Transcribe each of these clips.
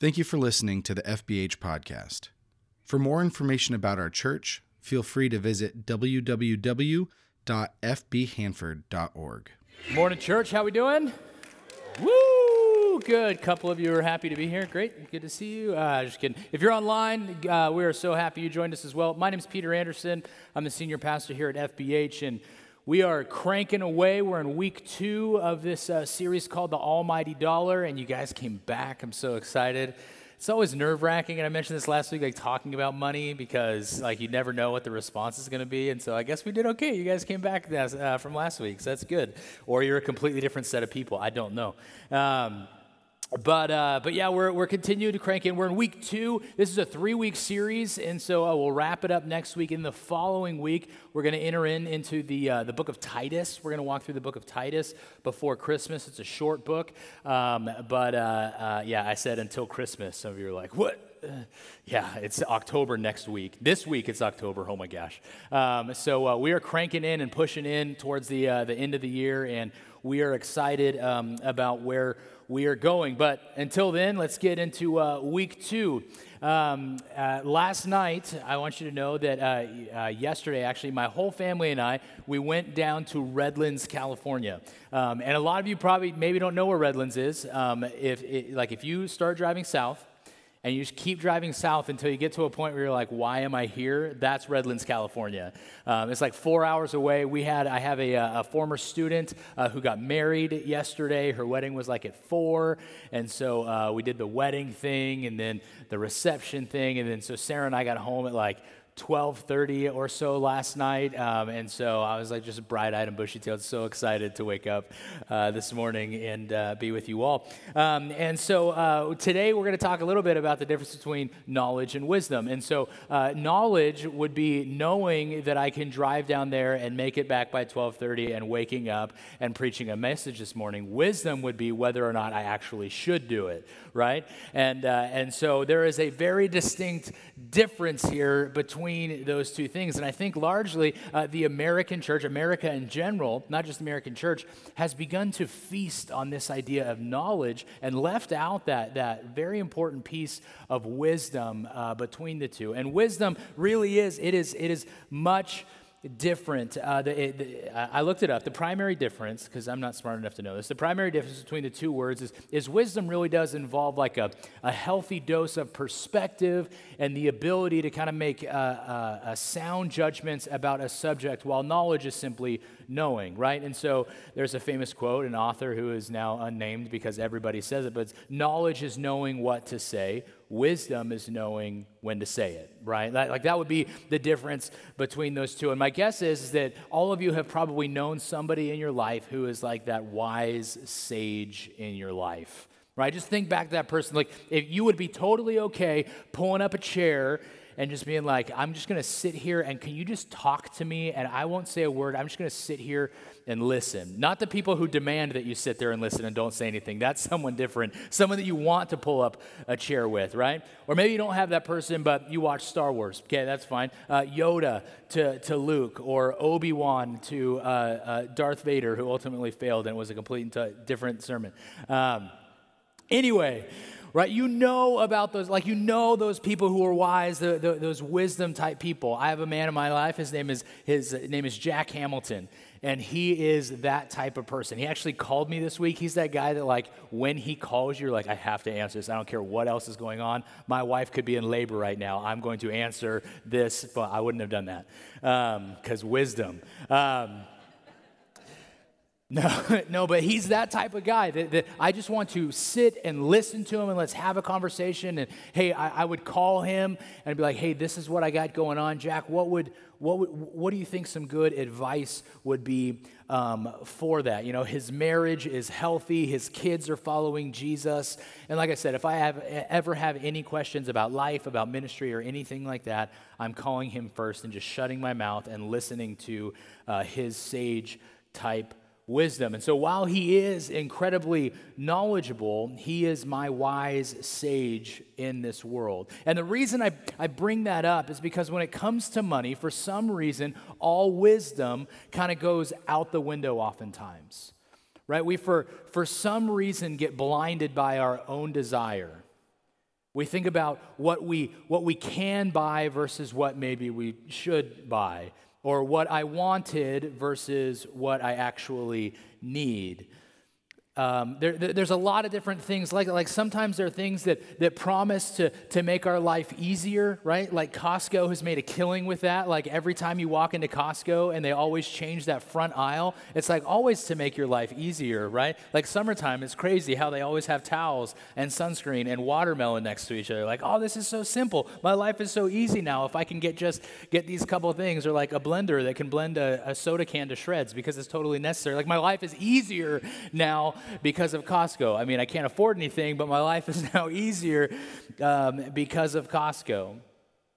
Thank you for listening to the FBH podcast. For more information about our church, feel free to visit www.fbhanford.org. Morning, church. How we doing? Woo! Good. Couple of you are happy to be here. Great. Good to see you. Just kidding. If you're online, we are so happy you joined us as well. My name's Peter Anderson. I'm the senior pastor here at FBH, and we are cranking away. We're in week 2 of this series called The Almighty Dollar, and you guys came back. I'm so excited. It's always nerve-wracking, and I mentioned this last week, like talking about money, because like you never know what the response is going to be, and so I guess we did okay. You guys came back from last week, so that's good. Or you're a completely different set of people. I don't know. But yeah, we're continuing to crank in. We're in week 2. This is a 3-week series, and so we'll wrap it up next week. In the following week, we're going to enter into the book of Titus. We're going to walk through the book of Titus before Christmas. It's a short book, yeah, I said until Christmas. Some of you are like, what? Yeah, it's October next week. This week it's October. Oh my gosh! So we are cranking in and pushing in towards the end of the year, and we are excited about where we are going. But until then, let's get into week 2. Last night, I want you to know that yesterday, actually, my whole family and I, we went down to Redlands, California. And a lot of you probably maybe don't know where Redlands is. If you start driving south, and you just keep driving south until you get to a point where you're like, why am I here? That's Redlands, California. It's like 4 hours away. I have a former student who got married yesterday. Her wedding was like at 4, and so we did the wedding thing, and then the reception thing, and then so Sarah and I got home at like 12:30 or so last night, and so I was like just bright-eyed and bushy-tailed, so excited to wake up this morning and be with you all. And so today we're going to talk a little bit about the difference between knowledge and wisdom. And so knowledge would be knowing that I can drive down there and make it back by 12:30 and waking up and preaching a message this morning. Wisdom would be whether or not I actually should do it, right? And so there is a very distinct difference here between those two things. And I think largely the American church, America in general, not just the American church, has begun to feast on this idea of knowledge and left out that very important piece of wisdom between the two. And wisdom really is much different. I looked it up. The primary difference, because I'm not smart enough to know this, the primary difference between the two words is wisdom really does involve like a healthy dose of perspective and the ability to kind of make sound judgments about a subject, while knowledge is simply knowing, right? And so there's a famous quote, an author who is now unnamed because everybody says it, but it's, knowledge is knowing what to say. Wisdom is knowing when to say it, right? That would be the difference between those two. And my guess is that all of you have probably known somebody in your life who is like that wise sage in your life, right? Just think back to that person. Like, if you would be totally okay pulling up a chair and just being like, I'm just going to sit here, and can you just talk to me, and I won't say a word. I'm just going to sit here and listen. Not the people who demand that you sit there and listen and don't say anything. That's someone different, someone that you want to pull up a chair with, right? Or maybe you don't have that person, but you watch Star Wars. Okay, that's fine. Yoda to Luke, or Obi-Wan to Darth Vader, who ultimately failed, and it was a complete different sermon. Anyway, right? You know about those, like you know those people who are wise, those wisdom type people. I have a man in my life. His name is Jack Hamilton, and he is that type of person. He actually called me this week. He's that guy that like when he calls, you're like, I have to answer this. I don't care what else is going on. My wife could be in labor right now. I'm going to answer this, but I wouldn't have done that because wisdom. No, but he's that type of guy that I just want to sit and listen to him, and let's have a conversation. And hey, I would call him and be like, hey, this is what I got going on, Jack. What do you think some good advice would be for that? You know, his marriage is healthy. His kids are following Jesus. And like I said, if I ever have any questions about life, about ministry, or anything like that, I'm calling him first and just shutting my mouth and listening to his sage type wisdom. And so while he is incredibly knowledgeable, he is my wise sage in this world. And the reason I bring that up is because when it comes to money, for some reason, all wisdom kind of goes out the window oftentimes, right? We, for some reason, get blinded by our own desire We think about what we can buy versus what maybe we should buy, or what I wanted versus what I actually need. There's a lot of different things. Like sometimes there are things that promise to make our life easier, right? Like Costco has made a killing with that. Like every time you walk into Costco and they always change that front aisle, it's like always to make your life easier, right? Like summertime, it's crazy how they always have towels and sunscreen and watermelon next to each other. Like, oh, this is so simple. My life is so easy now if I can get these couple things, or like a blender that can blend a soda can to shreds because it's totally necessary. Like my life is easier now because of Costco. I mean, I can't afford anything, but my life is now easier because of Costco,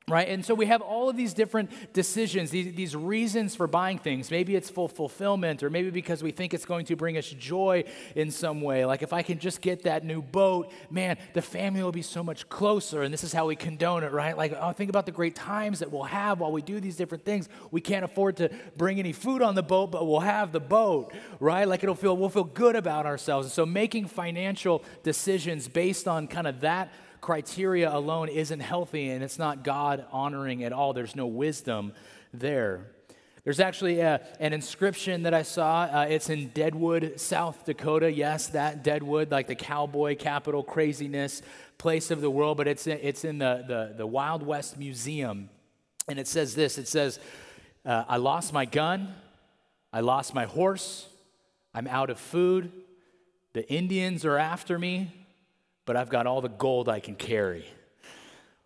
right? And so we have all of these different decisions, these reasons for buying things. Maybe it's for fulfillment, or maybe because we think it's going to bring us joy in some way. Like if I can just get that new boat, man, the family will be so much closer, and this is how we condone it, right? Like, oh, think about the great times that we'll have while we do these different things. We can't afford to bring any food on the boat, but we'll have the boat, right? Like we'll feel good about ourselves. And so making financial decisions based on kind of that criteria alone isn't healthy, and it's not God honoring at all. There's no wisdom there. There's actually an inscription that I saw. It's in Deadwood, South Dakota. Yes, that Deadwood, like the cowboy capital, craziness, place of the world. But it's in the Wild West Museum, and it says this. It says, "I lost my gun. I lost my horse. I'm out of food. The Indians are after me. But I've got all the gold I can carry,"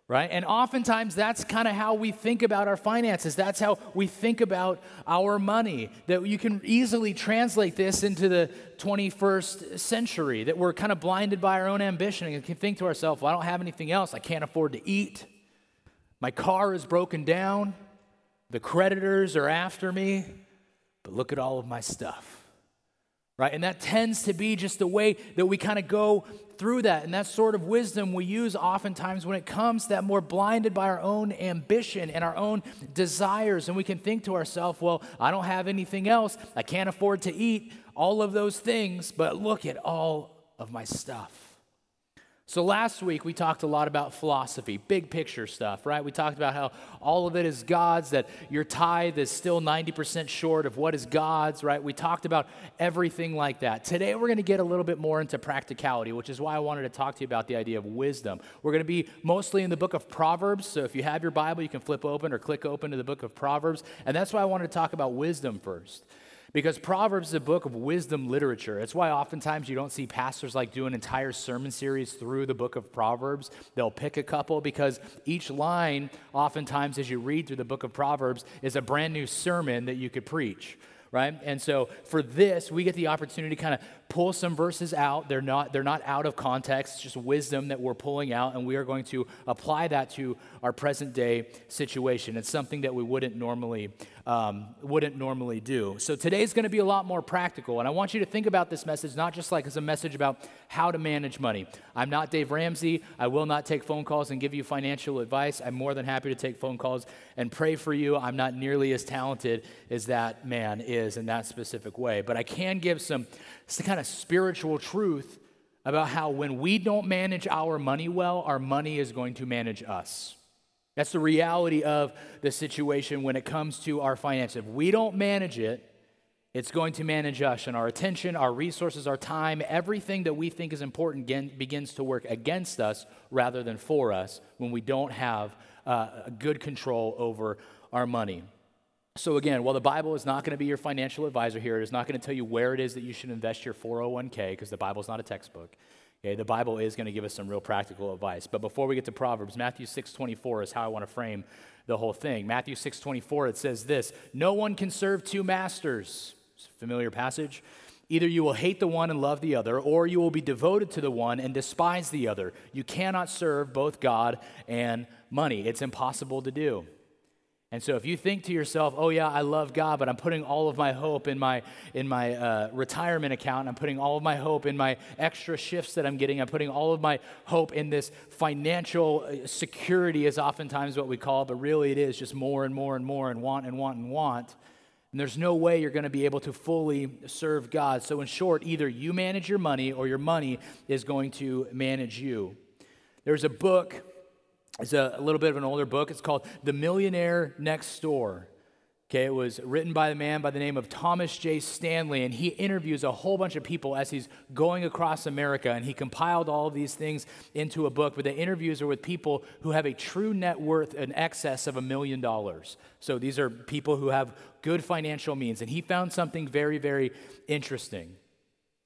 right? And oftentimes that's kind of how we think about our finances. That's how we think about our money, that you can easily translate this into the 21st century, that we're kind of blinded by our own ambition and can think to ourselves, well, I don't have anything else. I can't afford to eat. My car is broken down. The creditors are after me. But look at all of my stuff, right? And that tends to be just the way that we kind of go through that, and that sort of wisdom we use oftentimes when it comes to that, more blinded by our own ambition and our own desires, and we can think to ourselves, well, I don't have anything else, I can't afford to eat all of those things, but look at all of my stuff. So last week, we talked a lot about philosophy, big picture stuff, right? We talked about how all of it is God's, that your tithe is still 90% short of what is God's, right? We talked about everything like that. Today, we're going to get a little bit more into practicality, which is why I wanted to talk to you about the idea of wisdom. We're going to be mostly in the book of Proverbs, so if you have your Bible, you can flip open or click open to the book of Proverbs, and that's why I wanted to talk about wisdom first. Because Proverbs is a book of wisdom literature. It's why oftentimes you don't see pastors like do an entire sermon series through the book of Proverbs. They'll pick a couple, because each line, oftentimes as you read through the book of Proverbs, is a brand new sermon that you could preach, right? And so for this, we get the opportunity to kind of pull some verses out. They're not out of context. It's just wisdom that we're pulling out, and we are going to apply that to our present day situation. It's something that we wouldn't normally do. So today's going to be a lot more practical, and I want you to think about this message not just like as a message about how to manage money. I'm not Dave Ramsey. I will not take phone calls and give you financial advice. I'm more than happy to take phone calls and pray for you. I'm not nearly as talented as that man is in that specific way, but I can give some kind of spiritual truth about how when we don't manage our money well, our money is going to manage us. That's the reality of the situation when it comes to our finances. If we don't manage it, it's going to manage us, and our attention, our resources, our time, everything that we think is important begins to work against us rather than for us when we don't have good control over our money. So again, while the Bible is not going to be your financial advisor here, it is not going to tell you where it is that you should invest your 401k, because the Bible is not a textbook. Okay, the Bible is going to give us some real practical advice. But before we get to Proverbs, Matthew 6:24 is how I want to frame the whole thing. Matthew 6:24, it says this: "No one can serve two masters." It's a familiar passage. "Either you will hate the one and love the other, or you will be devoted to the one and despise the other. You cannot serve both God and money." It's impossible to do. And so if you think to yourself, oh yeah, I love God, but I'm putting all of my hope in my retirement account, I'm putting all of my hope in my extra shifts that I'm getting, I'm putting all of my hope in this financial security is oftentimes what we call it, but really it is just more and more and more and want and want and want. And there's no way you're going to be able to fully serve God. So in short, either you manage your money or your money is going to manage you. There's a book, it's a little bit of an older book. It's called The Millionaire Next Door. Okay, it was written by a man by the name of Thomas J. Stanley, and he interviews a whole bunch of people as he's going across America, and he compiled all of these things into a book, but the interviews are with people who have a true net worth in excess of $1 million. So these are people who have good financial means, and he found something very, very interesting.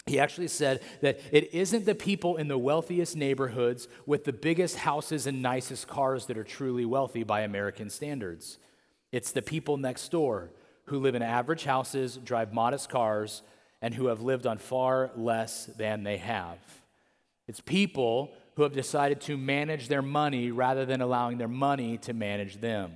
He actually said that it isn't the people in the wealthiest neighborhoods with the biggest houses and nicest cars that are truly wealthy by American standards. It's the people next door who live in average houses, drive modest cars, and who have lived on far less than they have. It's people who have decided to manage their money rather than allowing their money to manage them.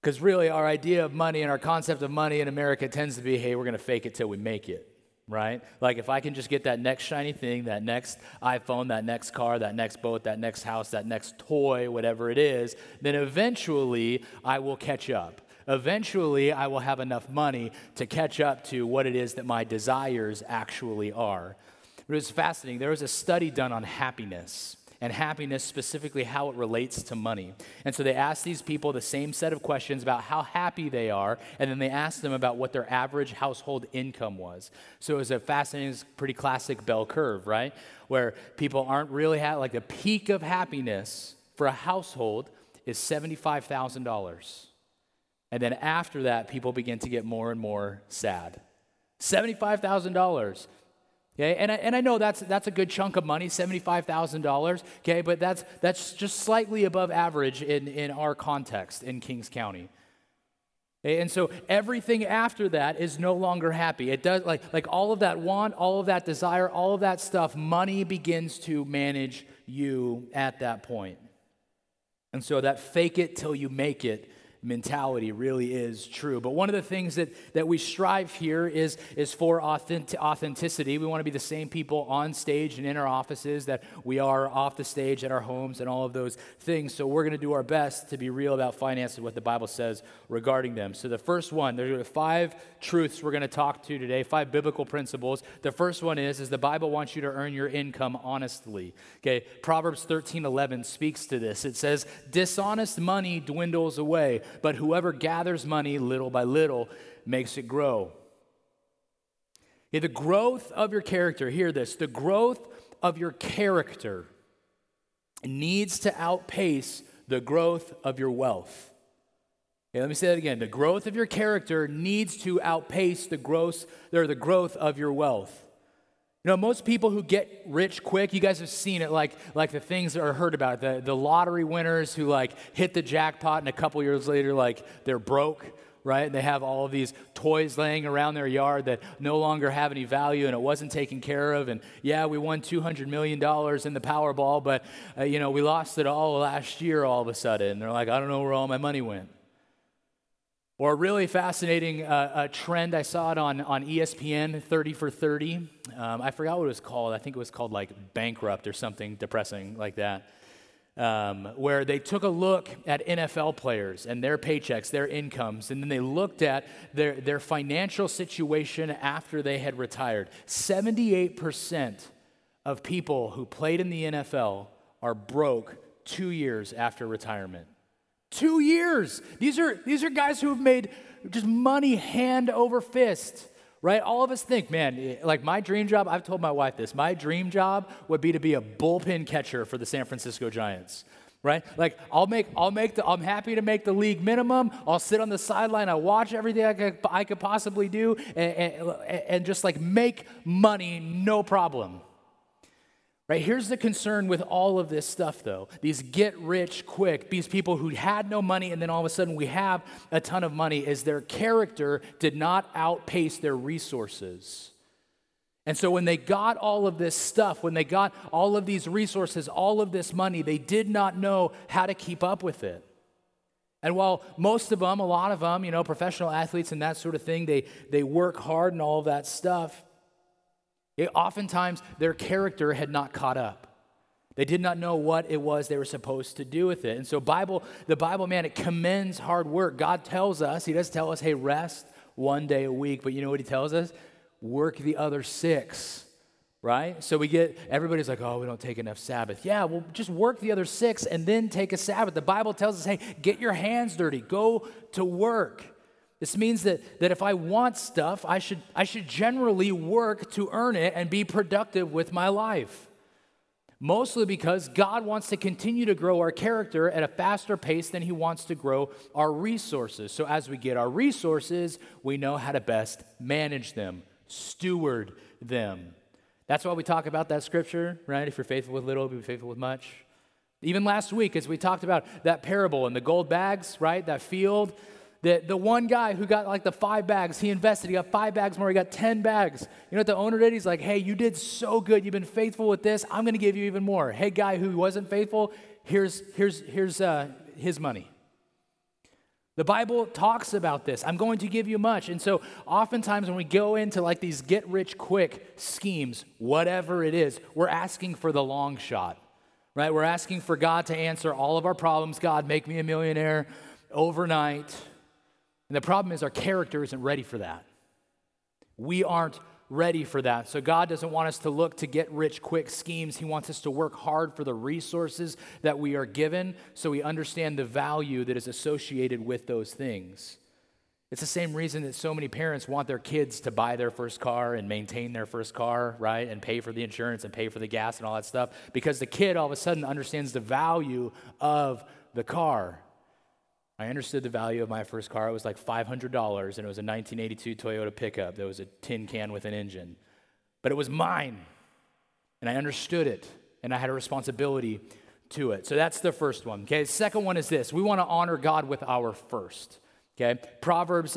Because really, our idea of money and our concept of money in America tends to be, hey, we're going to fake it till we make it, right? Like if I can just get that next shiny thing, that next iPhone, that next car, that next boat, that next house, that next toy, whatever it is, then eventually I will catch up. Eventually I will have enough money to catch up to what it is that my desires actually are. It was fascinating. There was a study done on happiness, and happiness specifically how it relates to money. And so they asked these people the same set of questions about how happy they are, and then they asked them about what their average household income was. So it was a fascinating, pretty classic bell curve, right? Where people aren't really happy. Like the peak of happiness for a household is $75,000. And then after that, people begin to get more and more sad. $75,000. Okay, and I know that's a good chunk of money, $75,000, okay, but that's just slightly above average in our context in Kings County. Okay, and so everything after that is no longer happy. It does like all of that want, all of that desire, all of that stuff, money begins to manage you at that point. And so that fake it till you make it mentality really is true. But one of the things that we strive here is for authenticity. We want to be the same people on stage and in our offices that we are off the stage at our homes and all of those things. So we're going to do our best to be real about finances, what the Bible says regarding them. So the first one, there are 5 truths we're going to talk to today, 5 biblical principles. The first one is the Bible wants you to earn your income honestly. Okay, Proverbs 13:11 speaks to this. It says, dishonest money dwindles away, but whoever gathers money little by little makes it grow. Yeah, the growth of your character, hear this, the growth of your character needs to outpace the growth of your wealth. Yeah, let me say that again. The growth of your character needs to outpace the growth of your wealth. You know, most people who get rich quick, you guys have seen it, like the things that are heard about, the lottery winners who like hit the jackpot and a couple years later, like they're broke, right? And they have all of these toys laying around their yard that no longer have any value and it wasn't taken care of. And yeah, we won $200 million in the Powerball, but we lost it all last year all of a sudden. And they're like, I don't know where all my money went. Or a really fascinating a trend, I saw it on ESPN, 30 for 30. I forgot what it was called. I think it was called like Bankrupt or something depressing like that, where they took a look at NFL players and their paychecks, their incomes, and then they looked at their financial situation after they had retired. 78% of people who played in the NFL are broke 2 years after retirement. 2 years. These are guys who have made just money hand over fist, right? All of us think, man, like my dream job, I've told my wife this, my dream job would be to be a bullpen catcher for the San Francisco Giants, right? Like I'm happy to make the league minimum. I'll sit on the sideline. I watch everything I could possibly do and just like make money, no problem. Right, here's the concern with all of this stuff, though. These get rich quick, these people who had no money and then all of a sudden we have a ton of money, is their character did not outpace their resources. And so when they got all of this stuff, when they got all of these resources, all of this money, they did not know how to keep up with it. And while most of them, a lot of them, professional athletes and that sort of thing, they work hard and all of that stuff, oftentimes, their character had not caught up. They did not know what it was they were supposed to do with it. And so the Bible, man, it commends hard work. God tells us, he does tell us, hey, rest 1 day a week. But you know what he tells us? Work the other 6. right? So we get, everybody's like, oh, we don't take enough Sabbath. Yeah, well, just work the other 6 and then take a Sabbath. The Bible tells us, hey, get your hands dirty. Go to work. This means that if I want stuff, I should generally work to earn it and be productive with my life. Mostly because God wants to continue to grow our character at a faster pace than he wants to grow our resources. So as we get our resources, we know how to best manage them, steward them. That's why we talk about that scripture, right? If you're faithful with little, be faithful with much. Even last week, as we talked about that parable and the gold bags, right? That field, the one guy who got like the 5 bags, he invested, he got 5 bags more, he got 10 bags. You know what the owner did? He's like, hey, you did so good. You've been faithful with this. I'm going to give you even more. Hey, guy who wasn't faithful, here's his money. The Bible talks about this. I'm going to give you much. And so oftentimes when we go into like these get-rich-quick schemes, whatever it is, we're asking for the long shot, right? We're asking for God to answer all of our problems. God, make me a millionaire overnight. And the problem is our character isn't ready for that. We aren't ready for that. So God doesn't want us to look to get-rich-quick schemes. He wants us to work hard for the resources that we are given so we understand the value that is associated with those things. It's the same reason that so many parents want their kids to buy their first car and maintain their first car, right, and pay for the insurance and pay for the gas and all that stuff, because the kid all of a sudden understands the value of the car. I understood the value of my first car. It was like $500, and it was a 1982 Toyota pickup that was a tin can with an engine. But it was mine, and I understood it, and I had a responsibility to it. So that's the first one, okay? The second one is this. We want to honor God with our first, okay? Proverbs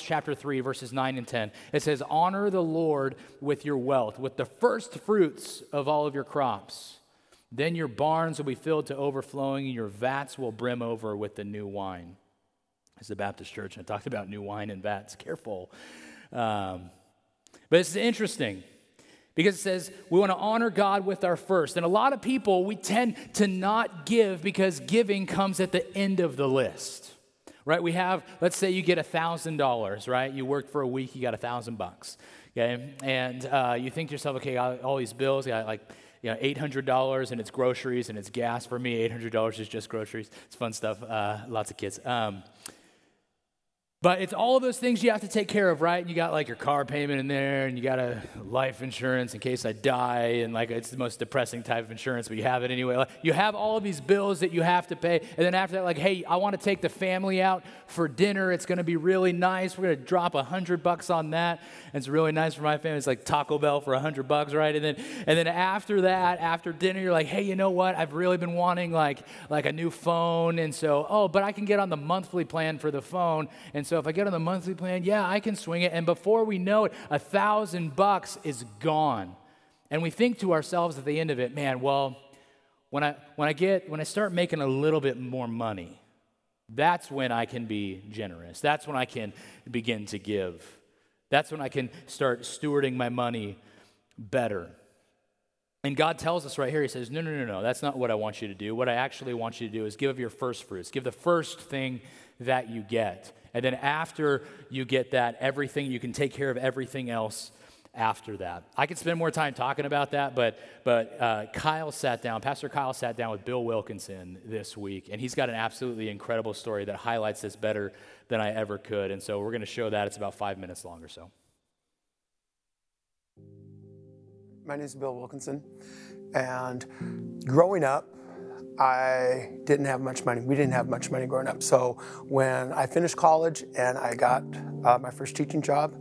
chapter 3, verses 9 and 10. It says, honor the Lord with your wealth, with the first fruits of all of your crops. Then your barns will be filled to overflowing, and your vats will brim over with the new wine. It's the Baptist church, and I talked about new wine and vats. Careful. But it's interesting because it says we want to honor God with our first. And a lot of people, we tend to not give because giving comes at the end of the list, right? We have, let's say you get $1,000, right? You worked for a week, you got $1,000, okay? And you think to yourself, okay, I got all these bills, I got like, you know, $800, and it's groceries, and it's gas. For me, $800 is just groceries. It's fun stuff. Lots of kids. But it's all of those things you have to take care of, right? And you got, like, your car payment in there, and you got a life insurance in case I die, and, like, it's the most depressing type of insurance, but you have it anyway. Like, you have all of these bills that you have to pay, and then after that, like, hey, I want to take the family out for dinner. It's going to be really nice. We're going to drop $100 on that, and it's really nice for my family. It's like Taco Bell for $100, right? And then after that, after dinner, you're like, hey, you know what? I've really been wanting, like a new phone, and so, oh, but I can get on the monthly plan for the phone, and so if I get on the monthly plan, yeah, I can swing it. And before we know it, $1,000 is gone. And we think to ourselves at the end of it, man, well, when I start making a little bit more money, that's when I can be generous. That's when I can begin to give. That's when I can start stewarding my money better. And God tells us right here, he says, no, that's not what I want you to do. What I actually want you to do is give of your first fruits. Give the first thing that you get. And then after you get that, everything, you can take care of everything else after that. I could spend more time talking about that, but Pastor Kyle sat down with Bill Wilkinson this week, and he's got an absolutely incredible story that highlights this better than I ever could. And so we're going to show that. It's about 5 minutes long or so. My name is Bill Wilkinson, and growing up, I didn't have much money. We didn't have much money growing up. So when I finished college and I got my first teaching job,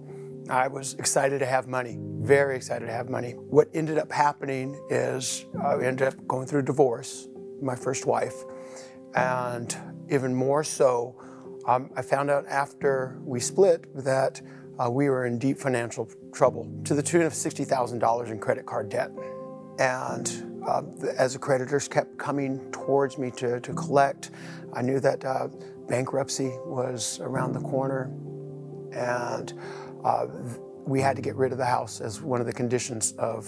I was excited to have money, very excited to have money. What ended up happening is I ended up going through a divorce, my first wife, and even more so, I found out after we split that we were in deep financial trouble to the tune of $60,000 in credit card debt. And as the creditors kept coming towards me to collect, I knew that bankruptcy was around the corner, and we had to get rid of the house as one of the conditions of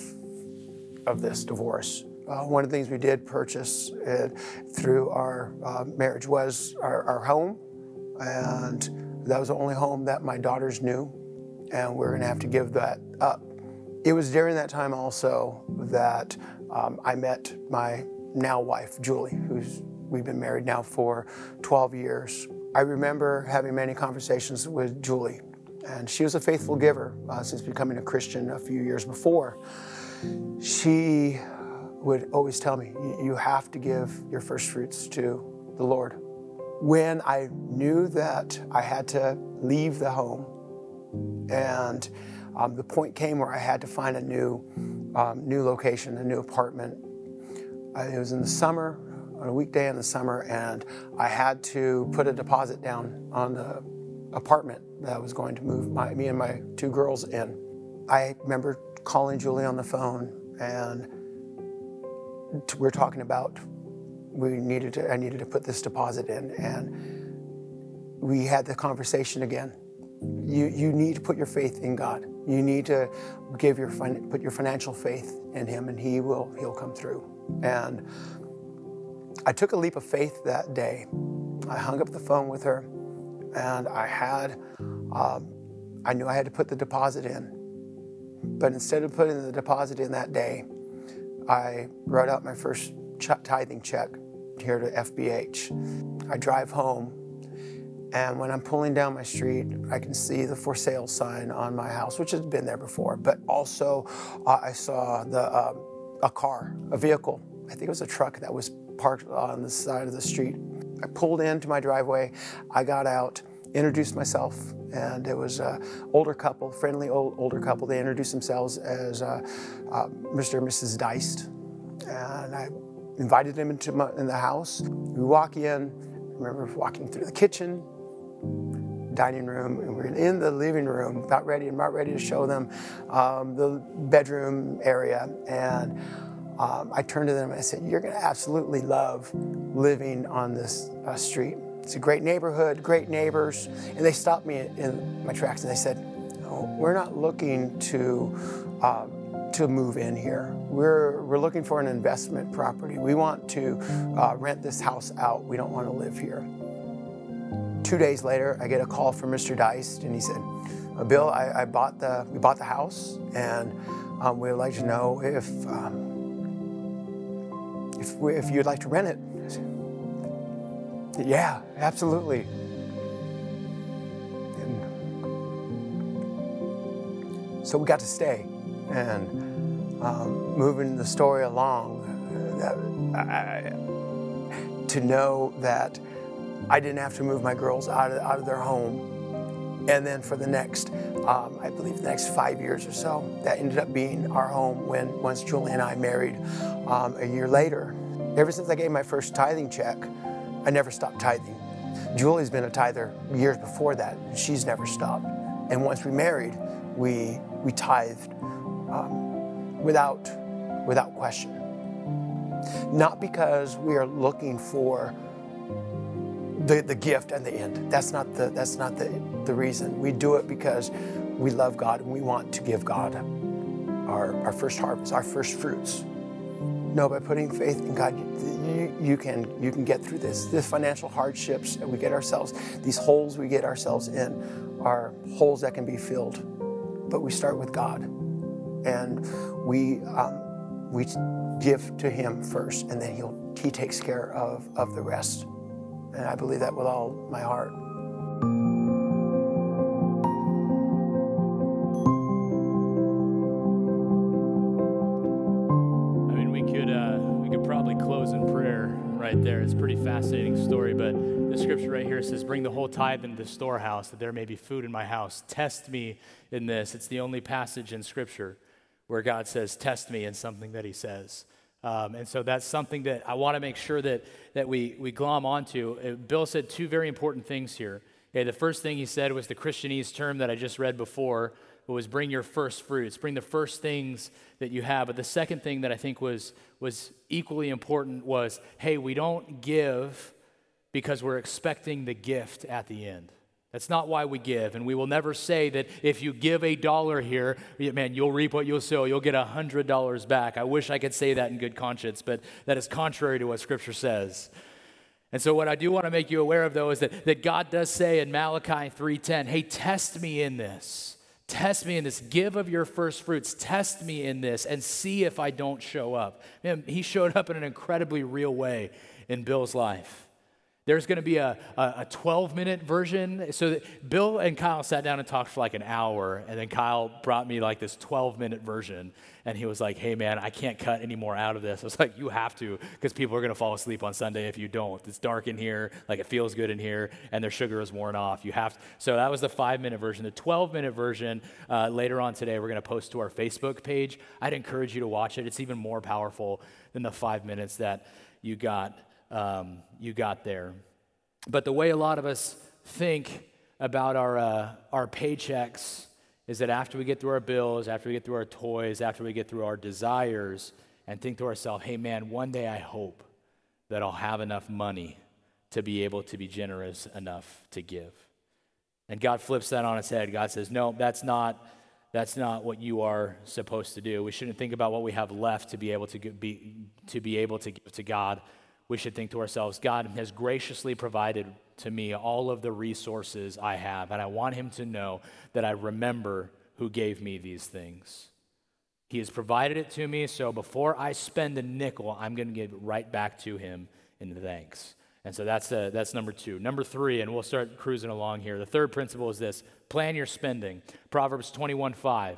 this divorce. One of the things we did purchase through our marriage was our home, and that was the only home that my daughters knew, and we're going to have to give that up It was during that time also that I met my now wife, Julie, we've been married now for 12 years. I remember having many conversations with Julie, and she was a faithful giver since becoming a Christian a few years before. She would always tell me, you have to give your first fruits to the Lord. When I knew that I had to leave the home, and the point came where I had to find a new location, a new apartment. It was in the summer, on a weekday in the summer, and I had to put a deposit down on the apartment that I was going to move me and my two girls in. I remember calling Julie on the phone, and we're talking about I needed to put this deposit in, and we had the conversation again. You need to put your faith in God. You need to put your financial faith in Him, and He'll come through. And I took a leap of faith that day. I hung up the phone with her, and I knew I had to put the deposit in. But instead of putting the deposit in that day, I wrote out my first tithing check here to FBH. I drive home, and when I'm pulling down my street, I can see the for sale sign on my house, which has been there before, but also I saw a vehicle. I think it was a truck that was parked on the side of the street. I pulled into my driveway, I got out, introduced myself, and it was an older couple, friendly older couple. They introduced themselves as Mr. and Mrs. Deist, and I invited them in the house. We walk in, I remember walking through the kitchen, dining room, and we're in the living room, about ready to show them the bedroom area. And I turned to them and I said, you're gonna absolutely love living on this street. It's a great neighborhood, great neighbors. And they stopped me in my tracks and they said, no, we're not looking to move in here. We're looking for an investment property. We want to rent this house out. We don't want to live here. 2 days later, I get a call from Mr. Deist, and he said, Bill, we bought the house, and we would like to know if you'd like to rent it. I said, yeah, absolutely. And so we got to stay. And moving the story along, to know that I didn't have to move my girls out of their home. And then for the next, I believe the next 5 years or so, that ended up being our home once Julie and I married a year later. Ever since I gave my first tithing check, I never stopped tithing. Julie's been a tither years before that, and she's never stopped. And once we married, we tithed without question. Not because we are looking for the gift and the end. That's not the reason. We do it because we love God and we want to give God our first harvest, our first fruits. No, by putting faith in God, you can get through this. The financial hardships that we get ourselves, these holes we get ourselves in, are holes that can be filled. But we start with God, and we give to Him first, and then He takes care of the rest. And I believe that with all my heart. I mean, we could probably close in prayer right there. It's a pretty fascinating story, but the scripture right here says, bring the whole tithe into the storehouse, that there may be food in my house. Test me in this. It's the only passage in scripture where God says, test me in something that He says. And so that's something that I want to make sure that we glom onto. Bill said two very important things here. Yeah, the first thing he said was the Christianese term that I just read before, was bring your first fruits, bring the first things that you have. But the second thing that I think was equally important was, hey, we don't give because we're expecting the gift at the end. That's not why we give, and we will never say that if you give $1 here, man, you'll reap what you'll sow, you'll get $100 back. I wish I could say that in good conscience, but that is contrary to what Scripture says. And so what I do want to make you aware of, though, is that God does say in Malachi 3:10, hey, test me in this. Test me in this. Give of your first fruits. Test me in this and see if I don't show up. Man, he showed up in an incredibly real way in Bill's life. There's going to be a 12-minute version. So that Bill and Kyle sat down and talked for like an hour, and then Kyle brought me like this 12-minute version, and he was like, hey, man, I can't cut any more out of this. I was like, you have to, because people are going to fall asleep on Sunday if you don't. It's dark in here, like it feels good in here, and their sugar is worn off. You have to. So that was the 5-minute version. The 12-minute version, later on today, we're going to post to our Facebook page. I'd encourage you to watch it. It's even more powerful than the 5 minutes that you got there. But the way a lot of us think about our paychecks is that after we get through our bills, after we get through our toys, after we get through our desires, and think to ourselves, hey man, one day I hope that I'll have enough money to be able to be generous enough to give. And God flips that on its head. God says, no, that's not what you are supposed to do. We shouldn't think about what we have left to be able to give to God. We should think to ourselves, God has graciously provided to me all of the resources I have, and I want him to know that I remember who gave me these things. He has provided it to me, so before I spend a nickel, I'm going to give it right back to him in thanks. And so that's number two. Number three, and we'll start cruising along here. The third principle is this: plan your spending. Proverbs 21:5.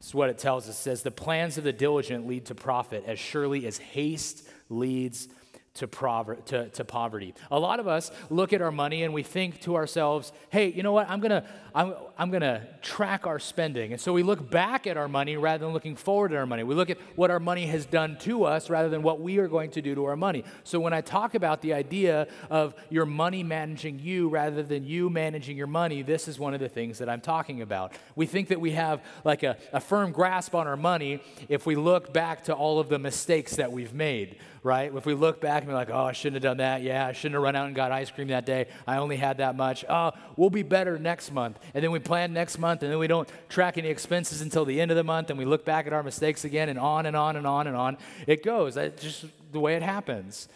It's what it tells us. It says, the plans of the diligent lead to profit, as surely as haste leads to poverty. A lot of us look at our money and we think to ourselves, "Hey, you know what? I'm gonna track our spending." And so we look back at our money rather than looking forward at our money. We look at what our money has done to us rather than what we are going to do to our money. So when I talk about the idea of your money managing you rather than you managing your money, this is one of the things that I'm talking about. We think that we have like a firm grasp on our money if we look back to all of the mistakes that we've made, right? If we look back and be like, oh, I shouldn't have done that. Yeah, I shouldn't have run out and got ice cream that day. I only had that much. Oh, we'll be better next month. And then we plan next month, and then we don't track any expenses until the end of the month, and we look back at our mistakes again, and on and on and on and on it goes. That's just the way it happens.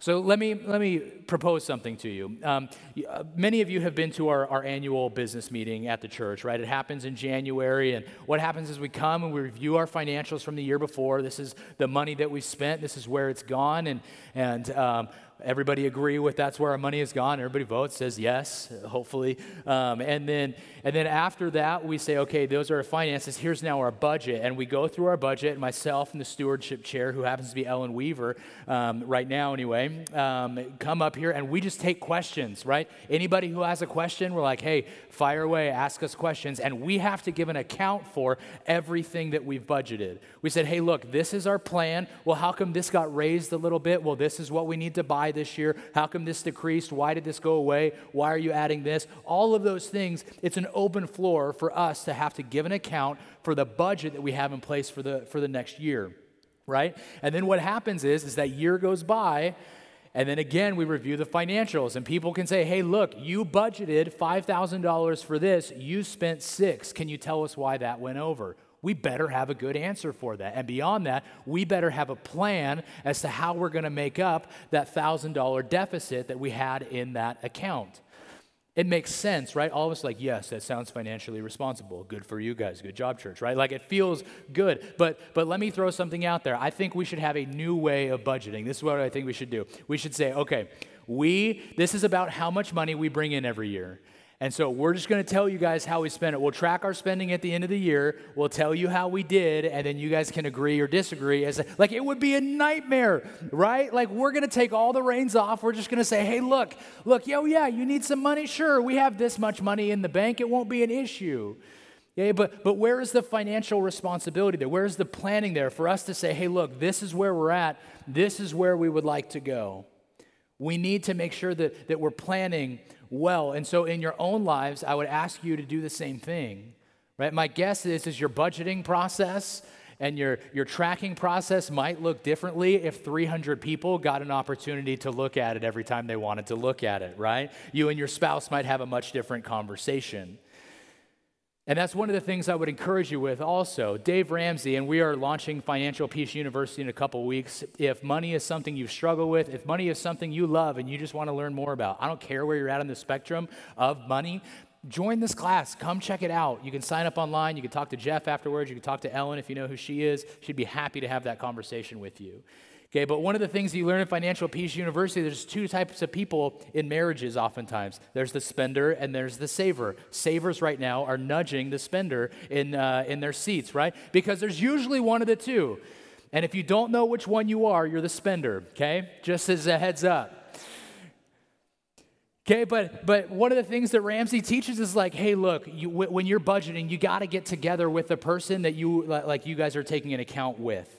So let me propose something to you. Many of you have been to our annual business meeting at the church, right? It happens in January, and what happens is we come and we review our financials from the year before. This is the money that we spent. This is where it's gone, and everybody agree with that's where our money has gone. Everybody votes, says yes, hopefully. And then after that, we say, okay, those are our finances. Here's now our budget. And we go through our budget, and myself and the stewardship chair, who happens to be Ellen Weaver right now anyway, come up here, and we just take questions, right? Anybody who has a question, we're like, hey, fire away, ask us questions. And we have to give an account for everything that we've budgeted. We said, hey, look, this is our plan. Well, how come this got raised a little bit? Well, this is what we need to buy this year. How come this decreased? Why did this go away? Why are you adding this? All of those things, it's an open floor for us to have to give an account for the budget that we have in place for the next year, right? And then what happens is that year goes by, and then again, we review the financials, and people can say, hey, look, you budgeted $5,000 for this. You spent $6,000. Can you tell us why that went over? We better have a good answer for that. And beyond that, we better have a plan as to how we're going to make up that $1,000 deficit that we had in that account. It makes sense, right? All of us like, yes, that sounds financially responsible. Good for you guys. Good job, church, right? Like it feels good. But let me throw something out there. I think we should have a new way of budgeting. This is what I think we should do. We should say, okay, this is about how much money we bring in every year. And so we're just going to tell you guys how we spend it. We'll track our spending at the end of the year. We'll tell you how we did, and then you guys can agree or disagree. Like it would be a nightmare, right? Like we're going to take all the reins off. We're just going to say, hey, look, yeah, you need some money? Sure, we have this much money in the bank. It won't be an issue. Yeah, but where is the financial responsibility there? Where is the planning there for us to say, hey, look, this is where we're at. This is where we would like to go. We need to make sure that we're planning well. And so in your own lives, I would ask you to do the same thing, right? My guess is your budgeting process and your tracking process might look differently if 300 people got an opportunity to look at it every time they wanted to look at it, right? You and your spouse might have a much different conversation. And that's one of the things I would encourage you with also. Dave Ramsey, and we are launching Financial Peace University in a couple weeks. If money is something you struggle with, if money is something you love and you just want to learn more about, I don't care where you're at on the spectrum of money, join this class. Come check it out. You can sign up online. You can talk to Jeff afterwards. You can talk to Ellen if you know who she is. She'd be happy to have that conversation with you. Okay, but one of the things that you learn at Financial Peace University, there's two types of people in marriages oftentimes. There's the spender and there's the saver. Savers right now are nudging the spender in their seats, right? Because there's usually one of the two. And if you don't know which one you are, you're the spender, okay? Just as a heads up. Okay, but one of the things that Ramsey teaches is like, hey, look, when you're budgeting, you got to get together with the person that you guys are taking an account with,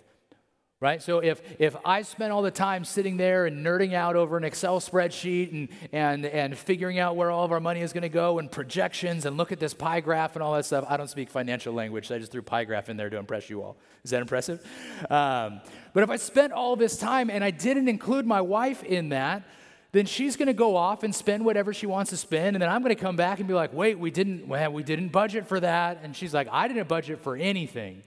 right? So if I spent all the time sitting there and nerding out over an Excel spreadsheet and figuring out where all of our money is going to go and projections and look at this pie graph and all that stuff, I don't speak financial language, so I just threw pie graph in there to impress you all. Is that impressive? But if I spent all this time and I didn't include my wife in that, then she's going to go off and spend whatever she wants to spend, and then I'm going to come back and be like, wait, we didn't budget for that. And she's like, I didn't budget for anything.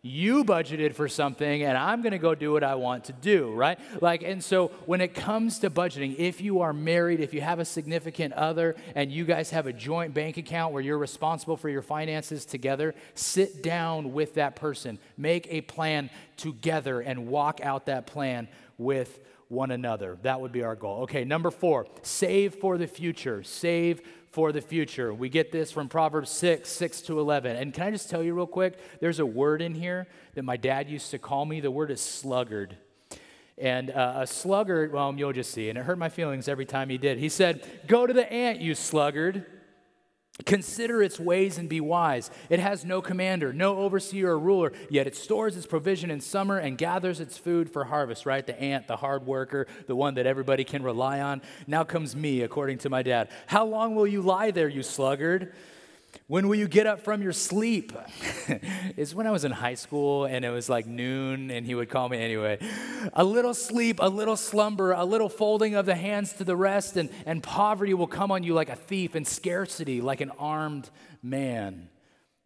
You budgeted for something, and I'm going to go do what I want to do, right? Like, and so when it comes to budgeting, if you are married, if you have a significant other, and you guys have a joint bank account where you're responsible for your finances together, sit down with that person. Make a plan together and walk out that plan with one another. That would be our goal. Okay, number 4, save for the future. Save for the future. We get this from Proverbs 6:6-11. And can I just tell you real quick, there's a word in here that my dad used to call me. The word is sluggard. And a sluggard, well, you'll just see, and it hurt my feelings every time he did. He said, "Go to the ant, you sluggard. Consider its ways and be wise. It has no commander, no overseer or ruler, yet it stores its provision in summer and gathers its food for harvest," right? The ant, the hard worker, the one that everybody can rely on. Now comes me, according to my dad. "How long will you lie there, you sluggard? When will you get up from your sleep?" It's when I was in high school, and it was like noon, and he would call me anyway. "A little sleep, a little slumber, a little folding of the hands to the rest, and poverty will come on you like a thief, and scarcity like an armed man."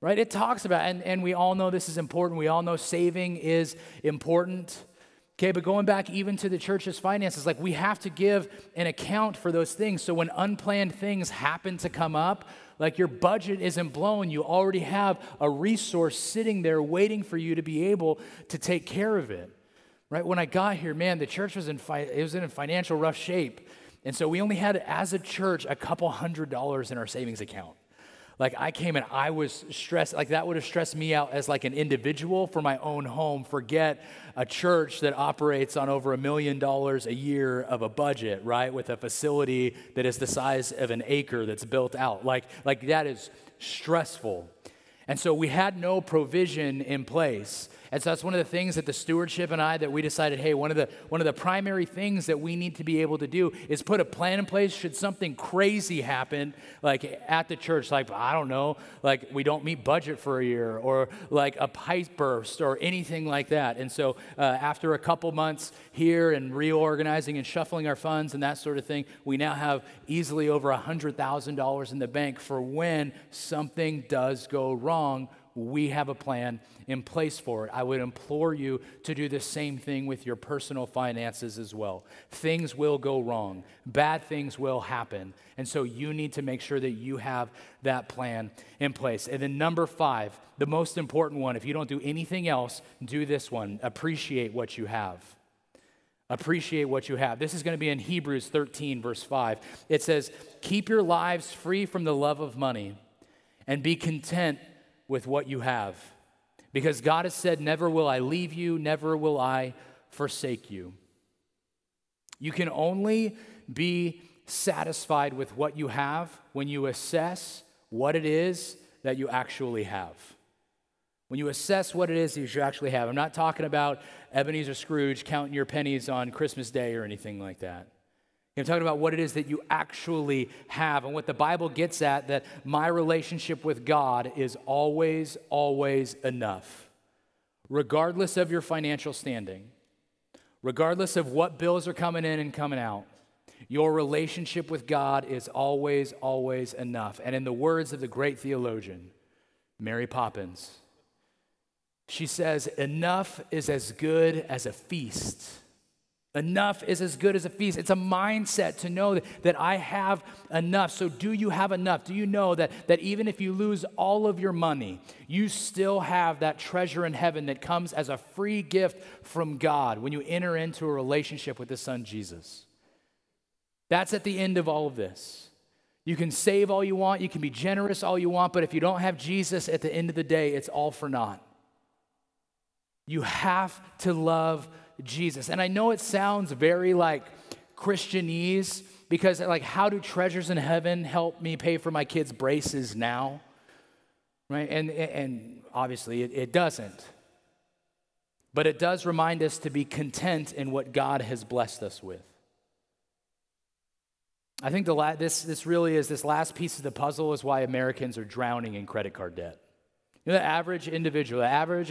Right? It talks about, and we all know this is important. We all know saving is important. Okay, but going back even to the church's finances, like we have to give an account for those things. So when unplanned things happen to come up, like your budget isn't blown, you already have a resource sitting there waiting for you to be able to take care of it, right? When I got here, man, the church was in financial rough shape. And so we only had, as a church, a couple $100s in our savings account. Like I came and I was stressed, like that would have stressed me out as like an individual for my own home. Forget a church that operates on over $1 million a year of a budget, right? With a facility that is the size of an acre that's built out. Like that is stressful. And so we had no provision in place. And so that's one of the things that the stewardship and I, that we decided, hey, one of the primary things that we need to be able to do is put a plan in place should something crazy happen, like at the church, like, I don't know, like we don't meet budget for a year, or like a pipe burst or anything like that. And so after a couple months here and reorganizing and shuffling our funds and that sort of thing, we now have easily over $100,000 in the bank for when something does go wrong. We have a plan in place for it. I would implore you to do the same thing with your personal finances as well. Things will go wrong. Bad things will happen. And so you need to make sure that you have that plan in place. And then number 5, the most important one, if you don't do anything else, do this one. Appreciate what you have. Appreciate what you have. This is going to be in Hebrews 13:5. It says, "Keep your lives free from the love of money and be content with what you have, because God has said, 'Never will I leave you, never will I forsake you.'" You can only be satisfied with what you have when you assess what it is that you actually have. When you assess what it is that you actually have. I'm not talking about Ebenezer Scrooge counting your pennies on Christmas Day or anything like that. I'm talking about what it is that you actually have, and what the Bible gets at, that my relationship with God is always, always enough. Regardless of your financial standing, regardless of what bills are coming in and coming out, your relationship with God is always, always enough. And in the words of the great theologian, Mary Poppins, she says, "Enough is as good as a feast Enough is as good as a feast. It's a mindset to know that I have enough. So do you have enough? Do you know that even if you lose all of your money, you still have that treasure in heaven that comes as a free gift from God when you enter into a relationship with His Son, Jesus? That's at the end of all of this. You can save all you want. You can be generous all you want. But if you don't have Jesus, at the end of the day, it's all for naught. You have to love Jesus. And I know it sounds very like Christianese, because like, how do treasures in heaven help me pay for my kids' braces now? Right? And obviously it doesn't. But it does remind us to be content in what God has blessed us with. I think this really is, this last piece of the puzzle is why Americans are drowning in credit card debt. You know, the average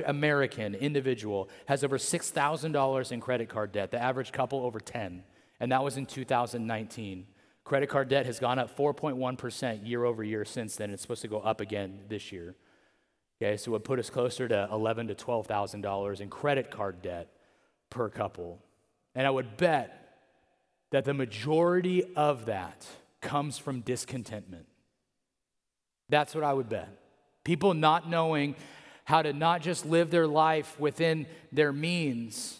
American individual has over $6,000 in credit card debt. The average couple over 10, and that was in 2019. Credit card debt has gone up 4.1% year over year since then. It's supposed to go up again this year. Okay, so it would put us closer to $11,000 to $12,000 in credit card debt per couple. And I would bet that the majority of that comes from discontentment. That's what I would bet. People not knowing how to not just live their life within their means,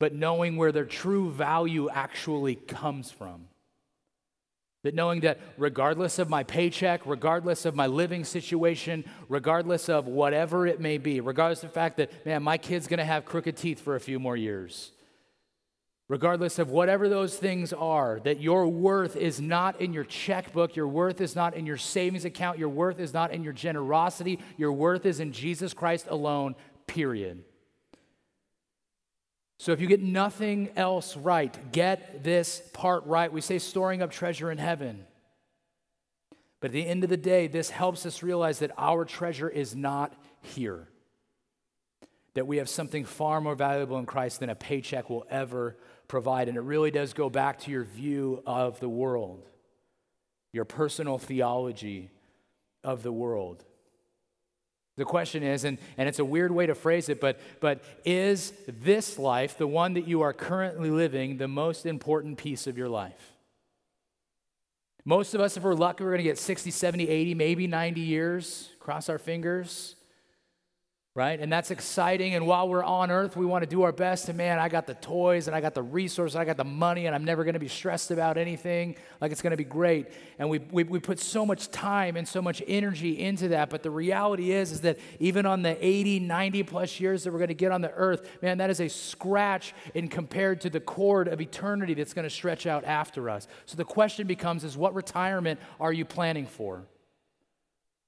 but knowing where their true value actually comes from. That knowing that regardless of my paycheck, regardless of my living situation, regardless of whatever it may be, regardless of the fact that, man, my kid's gonna have crooked teeth for a few more years, regardless of whatever those things are, that your worth is not in your checkbook, your worth is not in your savings account, your worth is not in your generosity, your worth is in Jesus Christ alone, period. So if you get nothing else right, get this part right. We say storing up treasure in heaven. But at the end of the day, this helps us realize that our treasure is not here, that we have something far more valuable in Christ than a paycheck will ever provide. And it really does go back to your view of the world, your personal theology of the world. The question is, and it's a weird way to phrase it, but is this life, the one that you are currently living, the most important piece of your life? Most of us, if we're lucky, we're going to get 60, 70, 80, maybe 90 years, cross our fingers, right? And that's exciting. And while we're on earth, we want to do our best. And man, I got the toys and I got the resources, I got the money, and I'm never going to be stressed about anything. Like, it's going to be great. And we put so much time and so much energy into that. But the reality is that even on the 80, 90 plus years that we're going to get on the earth, man, that is a scratch in compared to the cord of eternity that's going to stretch out after us. So the question becomes is, what retirement are you planning for?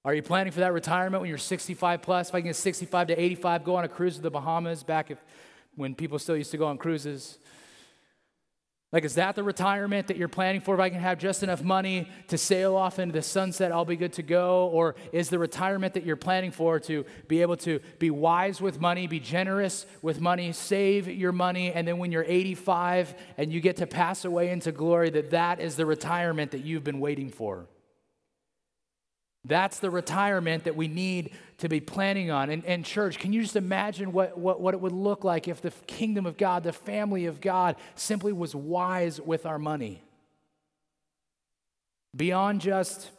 Are you planning for that retirement when you're 65 plus? If I can get 65 to 85, go on a cruise to the Bahamas, when people still used to go on cruises. Like, is that the retirement that you're planning for? If I can have just enough money to sail off into the sunset, I'll be good to go. Or is the retirement that you're planning for to be able to be wise with money, be generous with money, save your money, and then when you're 85 and you get to pass away into glory, that is the retirement that you've been waiting for? That's the retirement that we need to be planning on. And church, can you just imagine what it would look like if the kingdom of God, the family of God, simply was wise with our money? Beyond just,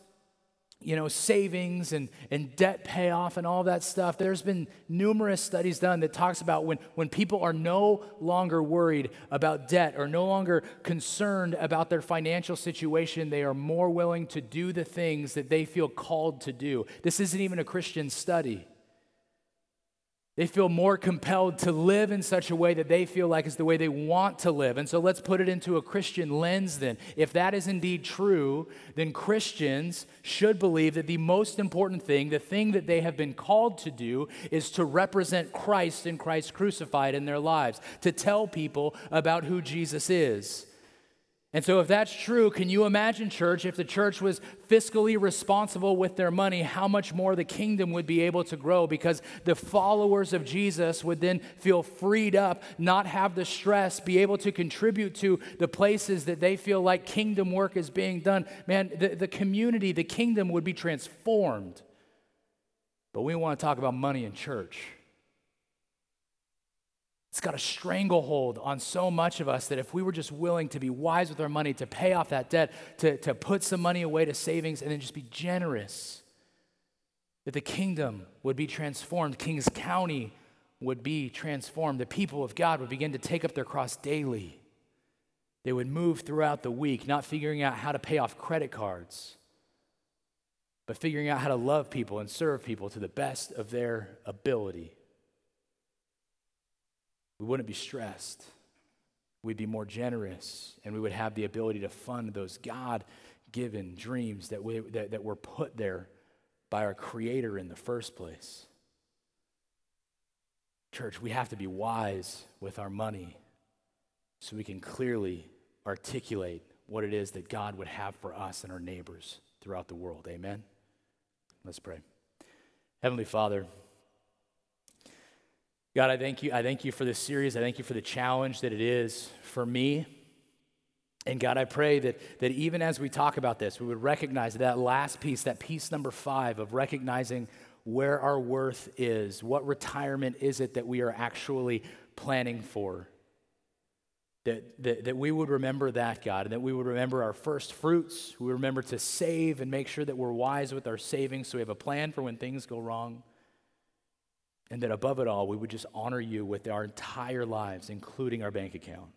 savings and debt payoff and all that stuff, there's been numerous studies done that talks about when people are no longer worried about debt or no longer concerned about their financial situation, they are more willing to do the things that they feel called to do. This isn't even a Christian study. They feel more compelled to live in such a way that they feel like is the way they want to live. And so let's put it into a Christian lens then. If that is indeed true, then Christians should believe that the most important thing, the thing that they have been called to do, is to represent Christ and Christ crucified in their lives, to tell people about who Jesus is. And so if that's true, can you imagine, church, if the church was fiscally responsible with their money, how much more the kingdom would be able to grow? Because the followers of Jesus would then feel freed up, not have the stress, be able to contribute to the places that they feel like kingdom work is being done. Man, the community, the kingdom would be transformed. But we want to talk about money in church. It's got a stranglehold on so much of us that if we were just willing to be wise with our money, to pay off that debt, to put some money away to savings and then just be generous, that the kingdom would be transformed, Kings County would be transformed, the people of God would begin to take up their cross daily. They would move throughout the week, not figuring out how to pay off credit cards, but figuring out how to love people and serve people to the best of their ability. We wouldn't be stressed. We'd be more generous, and we would have the ability to fund those God-given dreams that were put there by our Creator in the first place. Church, we have to be wise with our money so we can clearly articulate what it is that God would have for us and our neighbors throughout the world. Amen? Let's pray. Heavenly Father, God, I thank you. I thank you for this series. I thank you for the challenge that it is for me. And God, I pray that even as we talk about this, we would recognize that last piece, that piece number 5 of recognizing where our worth is. What retirement is it that we are actually planning for? That we would remember that, God, and that we would remember our first fruits. We remember to save and make sure that we're wise with our savings so we have a plan for when things go wrong. And that above it all, we would just honor you with our entire lives, including our bank account.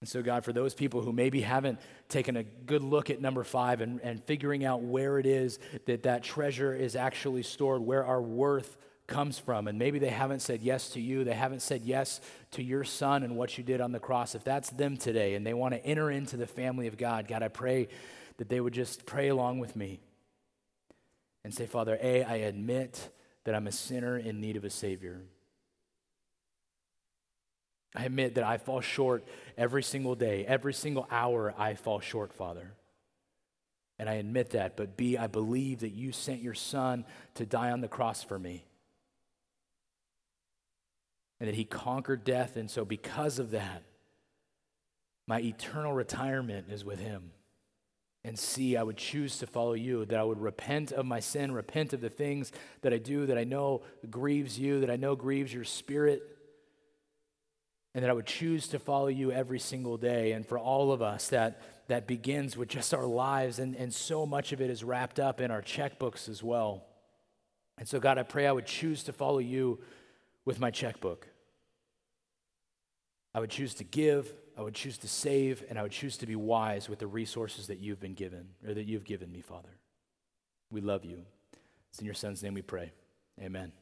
And so, God, for those people who maybe haven't taken a good look at number 5 and figuring out where it is that treasure is actually stored, where our worth comes from, and maybe they haven't said yes to you, they haven't said yes to your son and what you did on the cross, if that's them today and they want to enter into the family of God, God, I pray that they would just pray along with me. And say, Father, I admit that I'm a sinner in need of a Savior. I admit that I fall short every single day, every single hour I fall short, Father. And I admit that, but B, I believe that you sent your Son to die on the cross for me. And that he conquered death, and so because of that, my eternal retirement is with him. And see, I would choose to follow you, that I would repent of my sin, repent of the things that I do that I know grieves you, that I know grieves your spirit, and that I would choose to follow you every single day. And for all of us, that begins with just our lives, and so much of it is wrapped up in our checkbooks as well. And so, God, I pray I would choose to follow you with my checkbook. I would choose to give, I would choose to save, and I would choose to be wise with the resources that you've been given, or that you've given me, Father. We love you. It's in your Son's name we pray. Amen.